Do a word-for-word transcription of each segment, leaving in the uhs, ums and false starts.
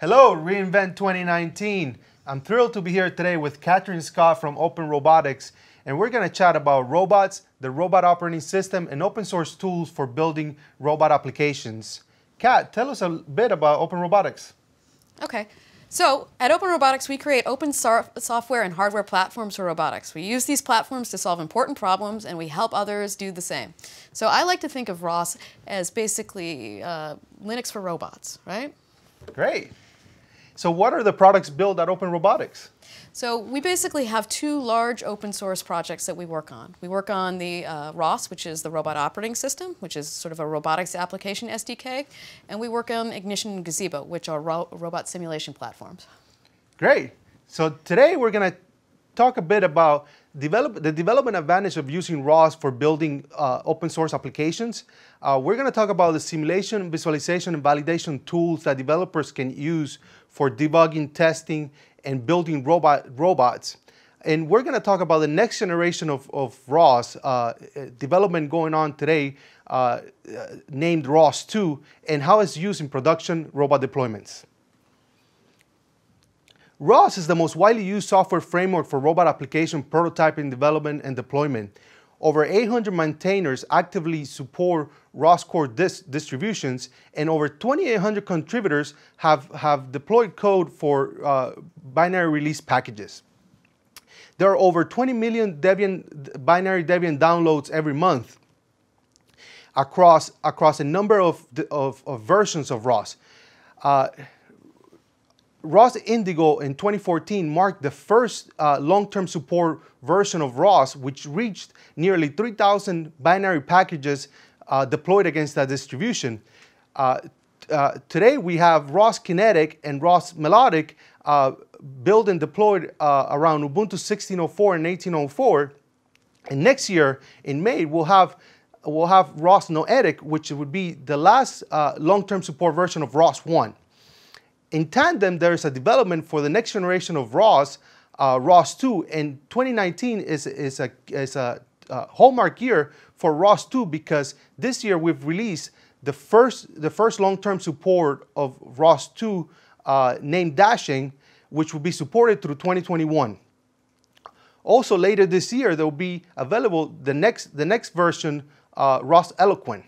Hello, reInvent twenty nineteen. I'm thrilled to be here today with Katherine Scott from Open Robotics, and we're going to chat about robots, the robot operating system, and open source tools for building robot applications. Kat, tell us a bit about Open Robotics. Okay. So, at Open Robotics, we create open so- software and hardware platforms for robotics. We use these platforms to solve important problems, and we help others do the same. So, I like to think of R O S as basically uh, Linux for robots, right? Great. So what are the products built at Open Robotics? So we basically have two large open source projects that we work on. We work on the uh, R O S, which is the robot operating system, which is sort of a robotics application S D K. And we work on Ignition Gazebo, which are ro robot simulation platforms. Great. So today we're going to talk a bit about develop the development advantage of using R O S for building uh, open source applications. Uh, we're going to talk about the simulation, visualization, and validation tools that developers can use for debugging, testing, and building robot robots. And we're going to talk about the next generation of, of R O S uh, development going on today, uh, named R O S two, and how it's used in production robot deployments. R O S is the most widely used software framework for robot application prototyping, development, and deployment. Over eight hundred maintainers actively support R O S core dis distributions, and over twenty-eight hundred contributors have, have deployed code for uh, binary release packages. There are over twenty million Debian, binary Debian downloads every month across, across a number of, of, of versions of R O S. Uh, R O S Indigo in twenty fourteen marked the first uh, long-term support version of R O S, which reached nearly three thousand binary packages uh, deployed against that distribution. Uh, uh, today we have R O S Kinetic and R O S Melodic uh, built and deployed uh, around Ubuntu sixteen oh four and eighteen oh four. And next year, in May, we'll have, we'll have R O S Noetic, which would be the last uh, long-term support version of R O S one. In tandem, there is a development for the next generation of R O S, uh, R O S two, and twenty nineteen is, is a, is a uh, hallmark year for R O S two because this year we've released the first, the first long-term support of R O S two uh, named Dashing, which will be supported through twenty twenty-one. Also later this year, there will be available the next, the next version, uh, R O S Eloquent.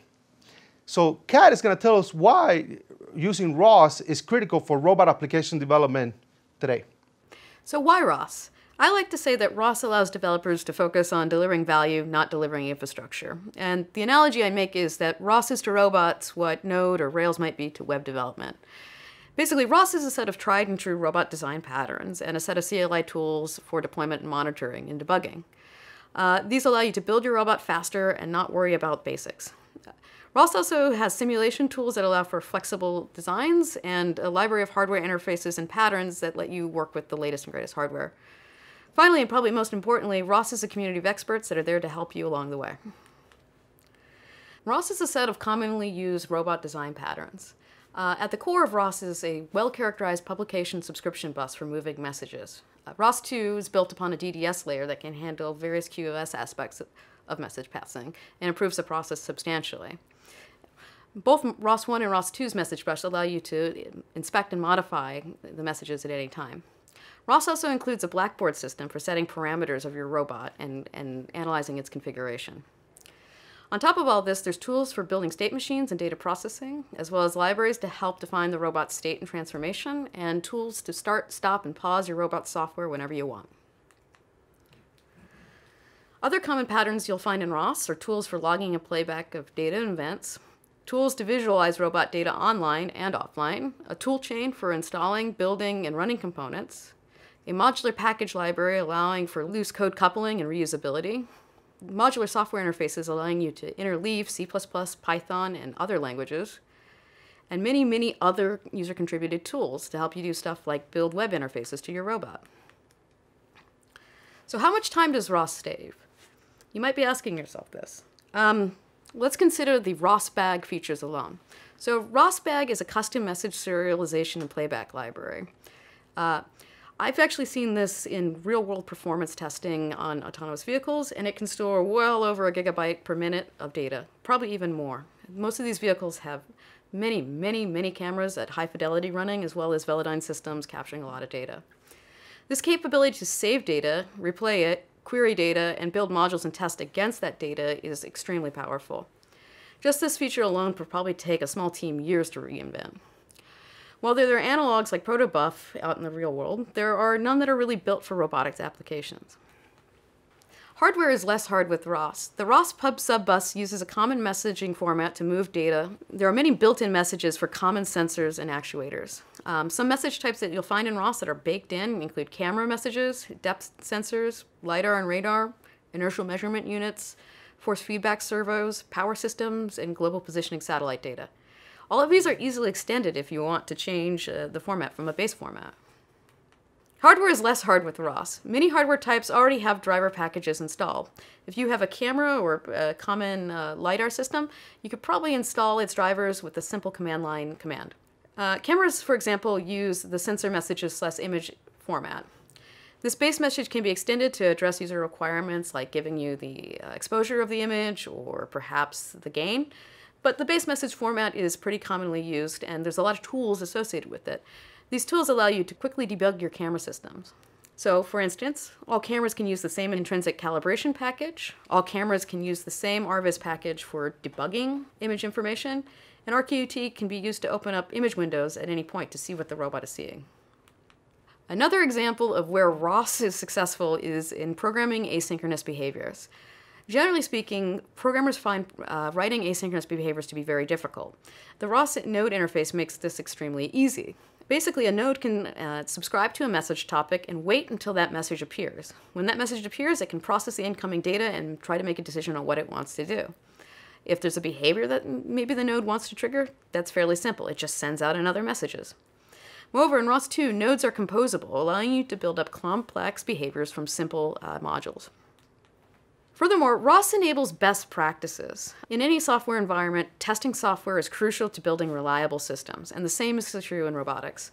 So Kat is going to tell us why using R O S is critical for robot application development today. So why R O S? I like to say that R O S allows developers to focus on delivering value, not delivering infrastructure. And the analogy I make is that R O S is to robots what Node or Rails might be to web development. Basically, R O S is a set of tried and true robot design patterns and a set of C L I tools for deployment and monitoring and debugging. Uh, these allow you to build your robot faster and not worry about basics. R O S also has simulation tools that allow for flexible designs and a library of hardware interfaces and patterns that let you work with the latest and greatest hardware. Finally, and probably most importantly, R O S is a community of experts that are there to help you along the way. R O S is a set of commonly used robot design patterns. Uh, at the core of R O S is a well-characterized publication subscription bus for moving messages. Uh, R O S two is built upon a D D S layer that can handle various QoS aspects of message passing and improves the process substantially. Both R O S one and R O S two's message bus allow you to inspect and modify the messages at any time. R O S also includes a Blackboard system for setting parameters of your robot and, and analyzing its configuration. On top of all this, there's tools for building state machines and data processing, as well as libraries to help define the robot's state and transformation, and tools to start, stop, and pause your robot software whenever you want. Other common patterns you'll find in R O S are tools for logging and playback of data and events, tools to visualize robot data online and offline, a tool chain for installing, building, and running components, a modular package library allowing for loose code coupling and reusability, modular software interfaces allowing you to interleave C plus plus, Python, and other languages, and many, many other user-contributed tools to help you do stuff like build web interfaces to your robot. So how much time does R O S save? You might be asking yourself this. Um, Let's consider the R O S bag features alone. So R O S bag is a custom message serialization and playback library. Uh, I've actually seen this in real-world performance testing on autonomous vehicles, and it can store well over a gigabyte per minute of data, probably even more. Most of these vehicles have many, many, many cameras at high fidelity running, as well as Velodyne systems capturing a lot of data. This capability to save data, replay it, query data, and build modules and test against that data is extremely powerful. Just this feature alone would probably take a small team years to reinvent. While there are analogs like Protobuf out in the real world, there are none that are really built for robotics applications. Hardware is less hard with R O S. The R O S pub sub bus uses a common messaging format to move data. There are many built-in messages for common sensors and actuators. Um, some message types that you'll find in R O S that are baked in include camera messages, depth sensors, LiDAR and radar, inertial measurement units, force feedback servos, power systems, and global positioning satellite data. All of these are easily extended if you want to change uh, the format from a base format. Hardware is less hard with R O S. Many hardware types already have driver packages installed. If you have a camera or a common uh, LiDAR system, you could probably install its drivers with a simple command line command. Uh, cameras, for example, use the sensor messages slash image format. This base message can be extended to address user requirements like giving you the uh, exposure of the image or perhaps the gain. But the base message format is pretty commonly used, and there's a lot of tools associated with it. These tools allow you to quickly debug your camera systems. So, for instance, all cameras can use the same intrinsic calibration package, all cameras can use the same RViz package for debugging image information, and R Q T can be used to open up image windows at any point to see what the robot is seeing. Another example of where R O S is successful is in programming asynchronous behaviors. Generally speaking, programmers find uh, writing asynchronous behaviors to be very difficult. The R O S node interface makes this extremely easy. Basically, a node can uh, subscribe to a message topic and wait until that message appears. When that message appears, it can process the incoming data and try to make a decision on what it wants to do. If there's a behavior that maybe the node wants to trigger, that's fairly simple. It just sends out another messages. Moreover, in R O S two, nodes are composable, allowing you to build up complex behaviors from simple uh, modules. Furthermore, R O S enables best practices. In any software environment, testing software is crucial to building reliable systems, and the same is true in robotics.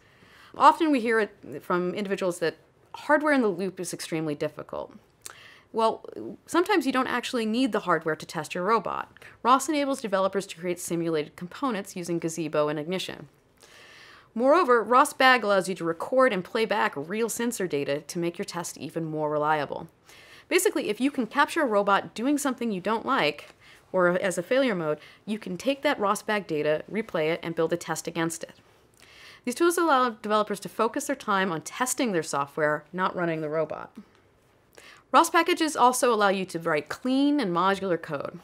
Often we hear it from individuals that hardware in the loop is extremely difficult. Well, sometimes you don't actually need the hardware to test your robot. R O S enables developers to create simulated components using Gazebo and Ignition. Moreover, R O S Bag allows you to record and play back real sensor data to make your test even more reliable. Basically, if you can capture a robot doing something you don't like, or as a failure mode, you can take that R O S Bag data, replay it, and build a test against it. These tools allow developers to focus their time on testing their software, not running the robot. R O S packages also allow you to write clean and modular code.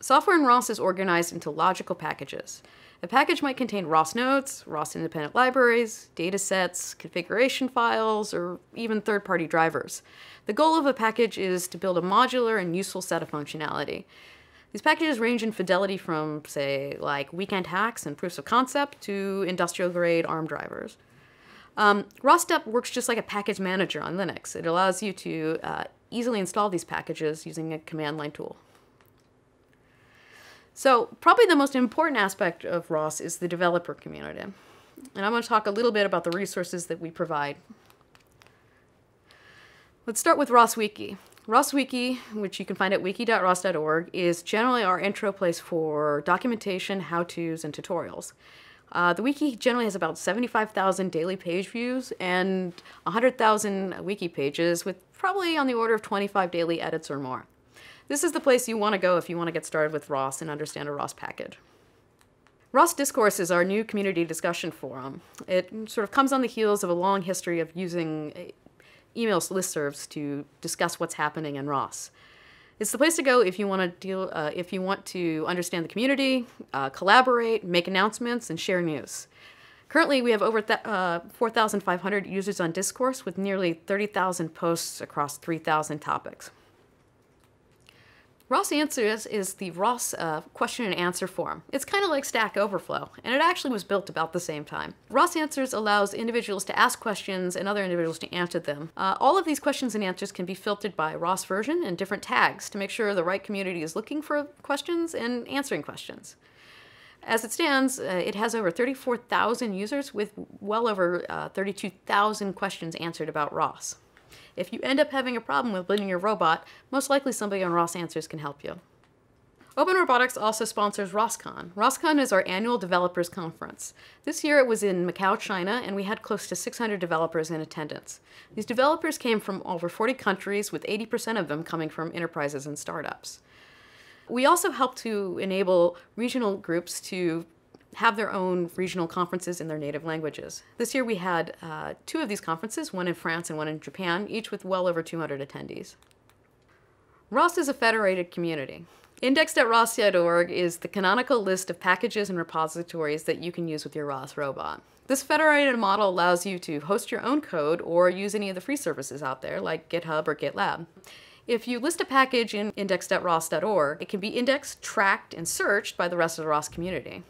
Software in R O S is organized into logical packages. A package might contain R O S nodes, R O S independent libraries, datasets, configuration files, or even third-party drivers. The goal of a package is to build a modular and useful set of functionality. These packages range in fidelity from, say, like weekend hacks and proofs of concept to industrial-grade ARM drivers. Um, ROSDEP works just like a package manager on Linux. It allows you to uh, easily install these packages using a command line tool. So probably the most important aspect of R O S is the developer community. And I'm going to talk a little bit about the resources that we provide. Let's start with R O S Wiki. R O S Wiki, which you can find at wiki dot ros dot org, is generally our intro place for documentation, how-tos, and tutorials. Uh, the wiki generally has about seventy-five thousand daily page views and one hundred thousand wiki pages with probably on the order of twenty-five daily edits or more. This is the place you want to go if you want to get started with R O S and understand a R O S package. R O S Discourse is our new community discussion forum. It sort of comes on the heels of a long history of using email listservs to discuss what's happening in R O S. It's the place to go if you want to deal, uh, if you want to understand the community, uh, collaborate, make announcements, and share news. Currently, we have over uh, four thousand five hundred users on Discourse with nearly thirty thousand posts across three thousand topics. R O S Answers is the R O S uh, question and answer forum. It's kind of like Stack Overflow, and it actually was built about the same time. R O S Answers allows individuals to ask questions and other individuals to answer them. Uh, all of these questions and answers can be filtered by R O S version and different tags to make sure the right community is looking for questions and answering questions. As it stands, uh, it has over thirty-four thousand users with well over uh, thirty-two thousand questions answered about R O S. If you end up having a problem with building your robot, most likely somebody on R O S Answers can help you. Open Robotics also sponsors ROSCon. ROSCon is our annual developers conference. This year it was in Macau, China, and we had close to six hundred developers in attendance. These developers came from over forty countries, with eighty percent of them coming from enterprises and startups. We also help to enable regional groups to have their own regional conferences in their native languages. This year we had uh, two of these conferences, one in France and one in Japan, each with well over two hundred attendees. ROS is a federated community. Indexed at R O S dot org is the canonical list of packages and repositories that you can use with your ROS robot. This federated model allows you to host your own code or use any of the free services out there like GitHub or GitLab. If you list a package in index dot R O S dot org, it can be indexed, tracked, and searched by the rest of the ROS community.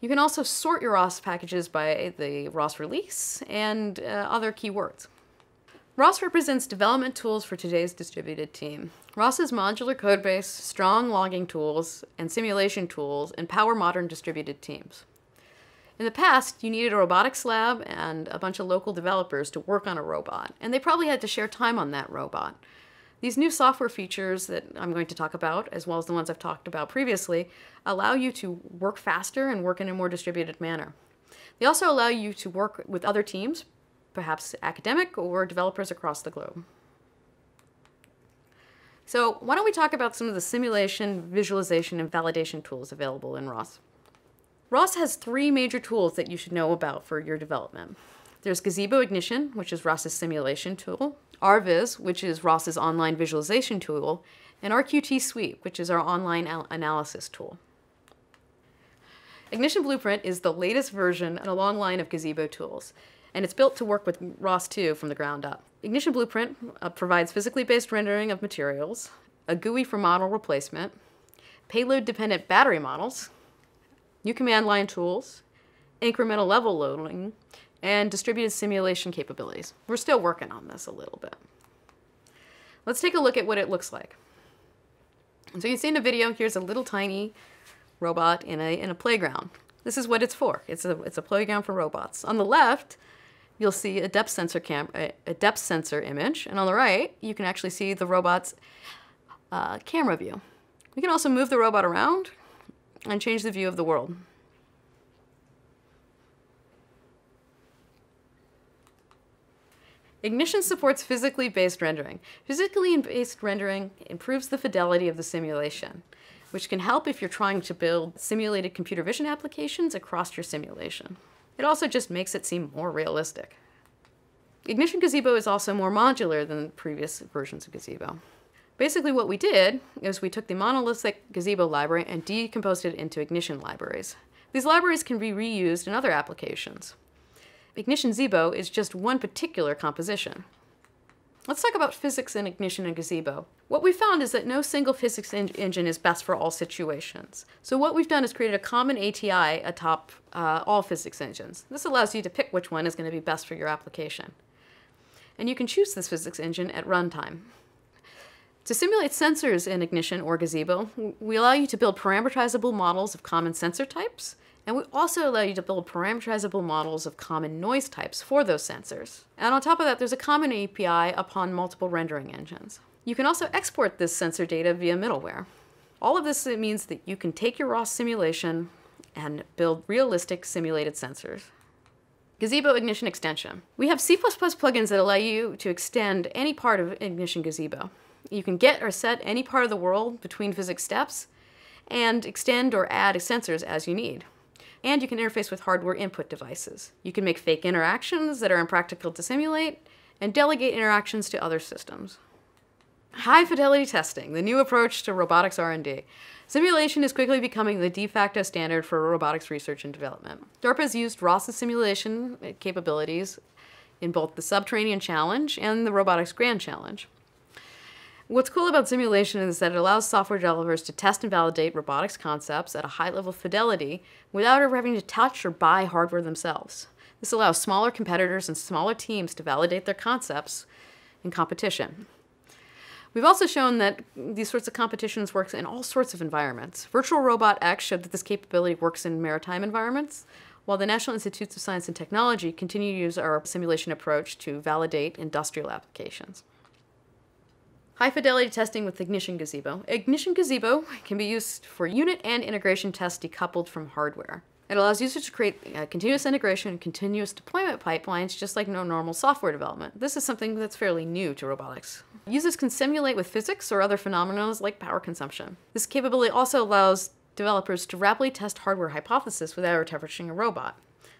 You can also sort your ROS packages by the ROS release and uh, other keywords. ROS represents development tools for today's distributed team. ROS's modular codebase, strong logging tools, and simulation tools empower modern distributed teams. In the past, you needed a robotics lab and a bunch of local developers to work on a robot, and they probably had to share time on that robot. These new software features that I'm going to talk about, as well as the ones I've talked about previously, allow you to work faster and work in a more distributed manner. They also allow you to work with other teams, perhaps academic or developers across the globe. So why don't we talk about some of the simulation, visualization, and validation tools available in ROS. ROS has three major tools that you should know about for your development. There's Gazebo Ignition, which is ROS's simulation tool, RViz, which is ROS's online visualization tool, and R Q T Suite, which is our online al- analysis tool. Ignition Blueprint is the latest version in a long line of Gazebo tools, and it's built to work with ROS two from the ground up. Ignition Blueprint uh, provides physically based rendering of materials, a G U I for model replacement, payload-dependent battery models, new command line tools, incremental level loading, and distributed simulation capabilities. We're still working on this a little bit. Let's take a look at what it looks like. So you see in the video, here's a little tiny robot in a, in a playground. This is what it's for. It's a, it's a playground for robots. On the left, you'll see a depth sensor cam, a depth sensor image, and on the right, you can actually see the robot's uh, camera view. We can also move the robot around and change the view of the world. Ignition supports physically based rendering. Physically based rendering improves the fidelity of the simulation, which can help if you're trying to build simulated computer vision applications across your simulation. It also just makes it seem more realistic. Ignition Gazebo is also more modular than previous versions of Gazebo. Basically what we did is we took the monolithic Gazebo library and decomposed it into Ignition libraries. These libraries can be reused in other applications. Ignition Gazebo is just one particular composition. Let's talk about physics in Ignition and Gazebo. What we found is that no single physics en engine is best for all situations. So what we've done is created a common A T I atop uh, all physics engines. This allows you to pick which one is going to be best for your application. And you can choose this physics engine at runtime. To simulate sensors in Ignition or Gazebo, we allow you to build parameterizable models of common sensor types, and we also allow you to build parameterizable models of common noise types for those sensors. And on top of that, there's a common A P I upon multiple rendering engines. You can also export this sensor data via middleware. All of this means that you can take your ROS simulation and build realistic simulated sensors. Gazebo Ignition Extension. We have C plus plus plugins that allow you to extend any part of Ignition Gazebo. You can get or set any part of the world between physics steps and extend or add sensors as you need. And you can interface with hardware input devices. You can make fake interactions that are impractical to simulate and delegate interactions to other systems. High fidelity testing, the new approach to robotics R and D. Simulation is quickly becoming the de facto standard for robotics research and development. DARPA has used ROS's simulation capabilities in both the Subterranean Challenge and the Robotics Grand Challenge. What's cool about simulation is that it allows software developers to test and validate robotics concepts at a high level of fidelity without ever having to touch or buy hardware themselves. This allows smaller competitors and smaller teams to validate their concepts in competition. We've also shown that these sorts of competitions work in all sorts of environments. Virtual Robot X showed that this capability works in maritime environments, while the National Institutes of Science and Technology continue to use our simulation approach to validate industrial applications. High-fidelity testing with Ignition Gazebo. Ignition Gazebo can be used for unit and integration tests decoupled from hardware. It allows users to create uh, continuous integration and continuous deployment pipelines, just like no normal software development. This is something that's fairly new to robotics. Users can simulate with physics or other phenomena like power consumption. This capability also allows developers to rapidly test hardware hypotheses without ever touching a robot.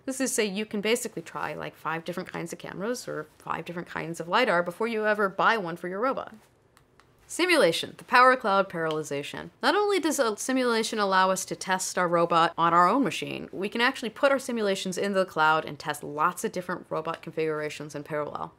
This is to say you can basically try like five different kinds of cameras or five different kinds of LiDAR before you ever buy one for your robot. Simulation, the power cloud parallelization. Not only does a simulation allow us to test our robot on our own machine, we can actually put our simulations into the cloud and test lots of different robot configurations in parallel.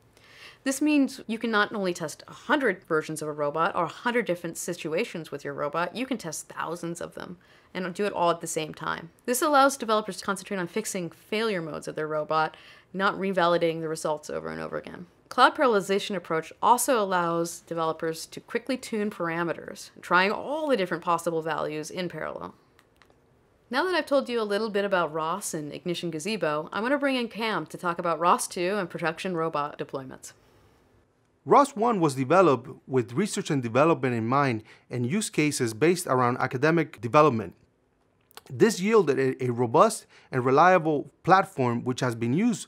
This means you can not only test one hundred versions of a robot or one hundred different situations with your robot, you can test thousands of them and do it all at the same time. This allows developers to concentrate on fixing failure modes of their robot, not revalidating the results over and over again. Cloud parallelization approach also allows developers to quickly tune parameters, trying all the different possible values in parallel. Now that I've told you a little bit about R O S and Ignition Gazebo, I'm going to bring in Cam to talk about R O S two and production robot deployments. R O S one was developed with research and development in mind and use cases based around academic development. This yielded a, a robust and reliable platform which has been used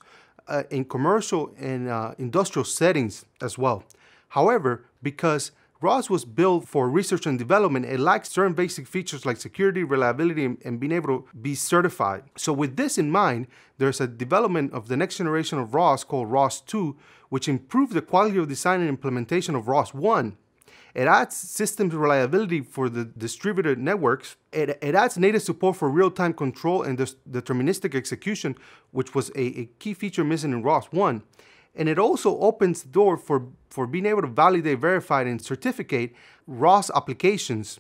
uh, in commercial and uh, industrial settings as well. However, because R O S was built for research and development, it lacks certain basic features like security, reliability, and, and being able to be certified. So with this in mind, there's a development of the next generation of R O S called R O S two, which improves the quality of design and implementation of R O S one. It adds systems reliability for the distributed networks. It, it adds native support for real-time control and deterministic execution, which was a, a key feature missing in R O S one. And it also opens the door for, for being able to validate, verify, and certificate R O S applications.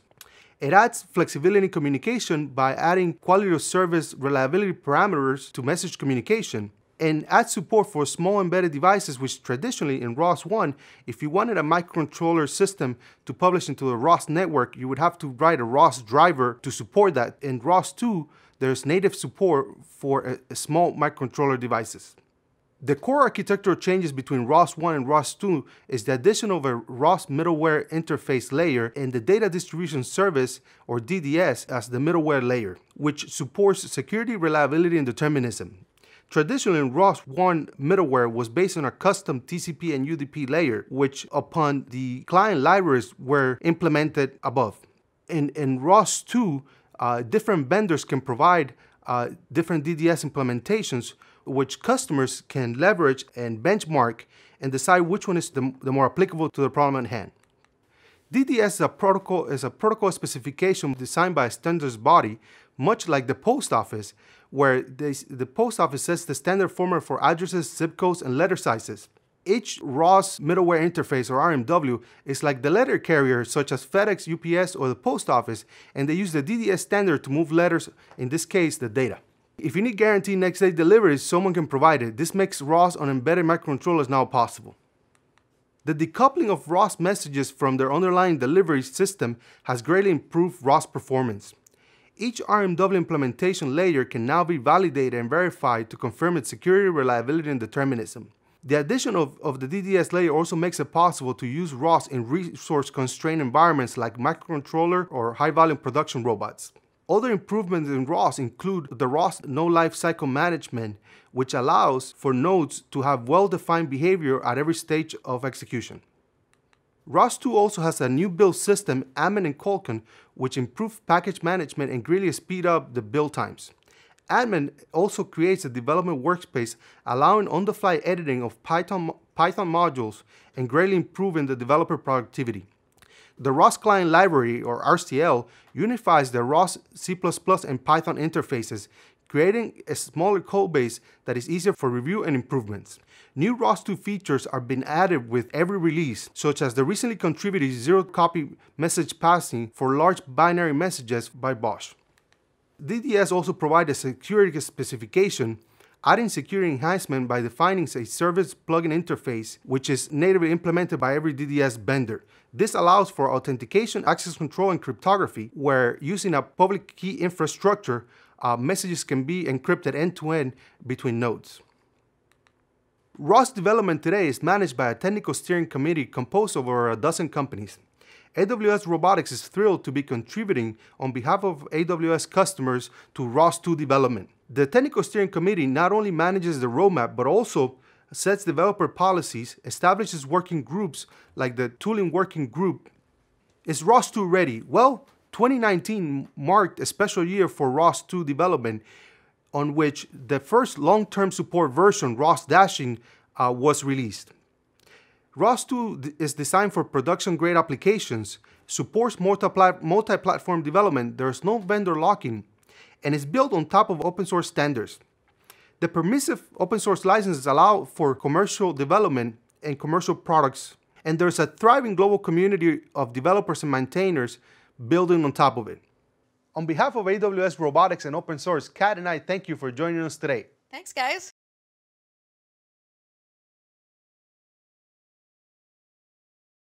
It adds flexibility in communication by adding quality of service reliability parameters to message communication, and adds support for small embedded devices, which traditionally in R O S one, if you wanted a microcontroller system to publish into the R O S network, you would have to write a R O S driver to support that. In R O S two, there's native support for a, a small microcontroller devices. The core architectural changes between R O S one and R O S two is the addition of a R O S middleware interface layer and the Data Distribution Service, or D D S, as the middleware layer, which supports security, reliability, and determinism. Traditionally, R O S one middleware was based on a custom T C P and U D P layer, which upon the client libraries were implemented above. In, in R O S two, uh, different vendors can provide uh, different D D S implementations, which customers can leverage and benchmark and decide which one is the, the more applicable to the problem at hand. D D S is a protocol, is a protocol specification designed by a standards body, much like the post office, where they, the post office sets the standard format for addresses, zip codes, and letter sizes. Each R O S middleware interface, or R M W, is like the letter carrier, such as FedEx, U P S, or the post office, and they use the D D S standard to move letters, in this case, the data. If you need guaranteed next day deliveries, someone can provide it. This makes R O S on embedded microcontrollers now possible. The decoupling of R O S messages from their underlying delivery system has greatly improved R O S performance. Each R M W implementation layer can now be validated and verified to confirm its security, reliability, and determinism. The addition of, of the D D S layer also makes it possible to use R O S in resource-constrained environments like microcontroller or high-volume production robots. Other improvements in R O S include the R O S node lifecycle management, which allows for nodes to have well-defined behavior at every stage of execution. R O S two also has a new build system, Ament and Colcon, which improves package management and greatly speed up the build times. Ament also creates a development workspace, allowing on-the-fly editing of Python, Python modules and greatly improving the developer productivity. The R O S Client Library, or R C L, unifies the R O S C plus plus and Python interfaces, creating a smaller code base that is easier for review and improvements. New R O S two features are being added with every release, such as the recently contributed zero-copy message passing for large binary messages by Bosch. D D S also provides a security specification, adding security enhancement by defining a service plugin interface, which is natively implemented by every D D S vendor. This allows for authentication, access control, and cryptography, where using a public key infrastructure, uh, messages can be encrypted end-to-end between nodes. R O S development today is managed by a technical steering committee composed of over a dozen companies. A W S Robotics is thrilled to be contributing on behalf of A W S customers to R O S two development. The technical steering committee not only manages the roadmap, but also sets developer policies, establishes working groups like the tooling working group. Is R O S two ready? Well, twenty nineteen marked a special year for R O S two development, on which the first long-term support version, R O S Dashing, uh, was released. R O S two is designed for production-grade applications, supports multi-platform development, there's no vendor lock-in, and is built on top of open-source standards. The permissive open-source licenses allow for commercial development and commercial products, and there's a thriving global community of developers and maintainers building on top of it. On behalf of A W S Robotics and Open Source, Kat and I thank you for joining us today. Thanks, guys.